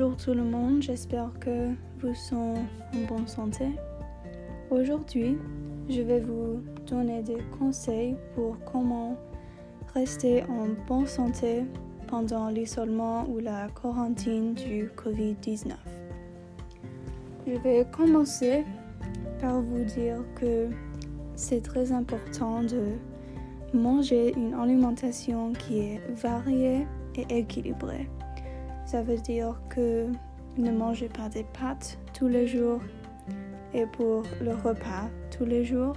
Bonjour tout le monde, j'espère que vous êtes en bonne santé. Aujourd'hui, je vais vous donner des conseils pour comment rester en bonne santé pendant l'isolement ou la quarantaine du COVID-19. Je vais commencer par vous dire que c'est très important de manger une alimentation qui est variée et équilibrée. Ça veut dire que ne mangez pas des pâtes tous les jours et pour le repas tous les jours,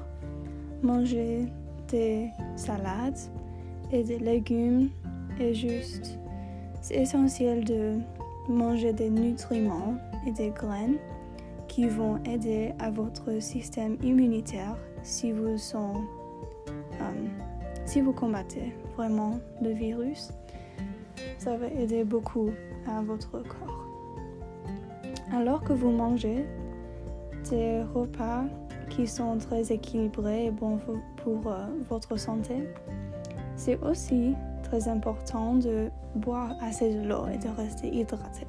mangez des salades et des légumes et juste, c'est essentiel de manger des nutriments et des graines qui vont aider à votre système immunitaire si vous combattez vraiment le virus. Ça va aider beaucoup à votre corps. Alors que vous mangez des repas qui sont très équilibrés et bons pour votre santé, c'est aussi très important de boire assez de l'eau et de rester hydraté.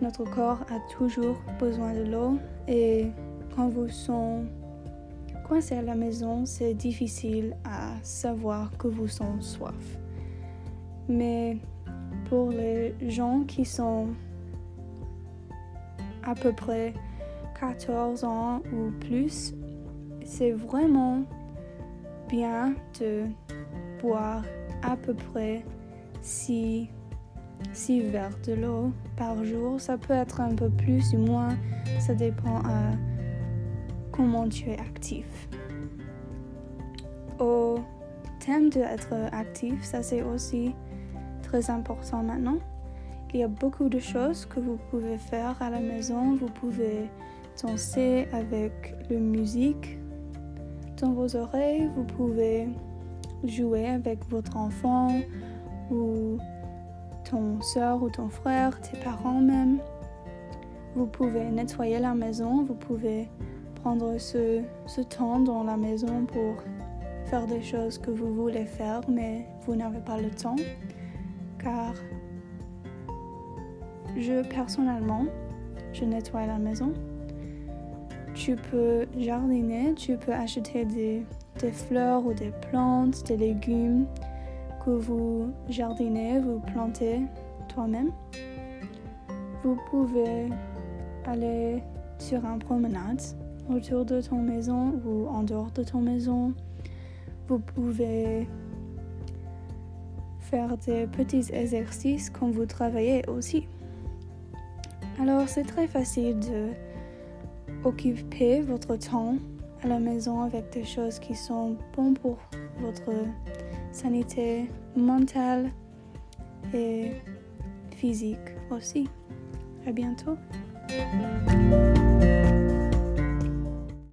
Notre corps a toujours besoin de l'eau et quand vous êtes coincé à la maison, c'est difficile à savoir que vous êtes soif. Mais pour les gens qui sont à peu près 14 ans ou plus, c'est vraiment bien de boire à peu près 6 verres de l'eau par jour. Ça peut être un peu plus ou moins, ça dépend à comment tu es actif. Au thème d'être actif, ça c'est aussi très important maintenant. Il y a beaucoup de choses que vous pouvez faire à la maison. Vous pouvez danser avec la musique dans vos oreilles. Vous pouvez jouer avec votre enfant ou ton soeur ou ton frère, tes parents même. Vous pouvez nettoyer la maison. Vous pouvez prendre ce temps dans la maison pour faire des choses que vous voulez faire, mais vous n'avez pas le temps. Car personnellement, je nettoie la maison. Tu peux jardiner, tu peux acheter des fleurs ou des plantes, des légumes que vous jardinez, vous plantez toi-même. Vous pouvez aller sur une promenade autour de ton maison ou en dehors de ton maison. Vous pouvez faire des petits exercices quand vous travaillez aussi. Alors c'est très facile d'occuper votre temps à la maison avec des choses qui sont bonnes pour votre santé mentale et physique aussi. À bientôt.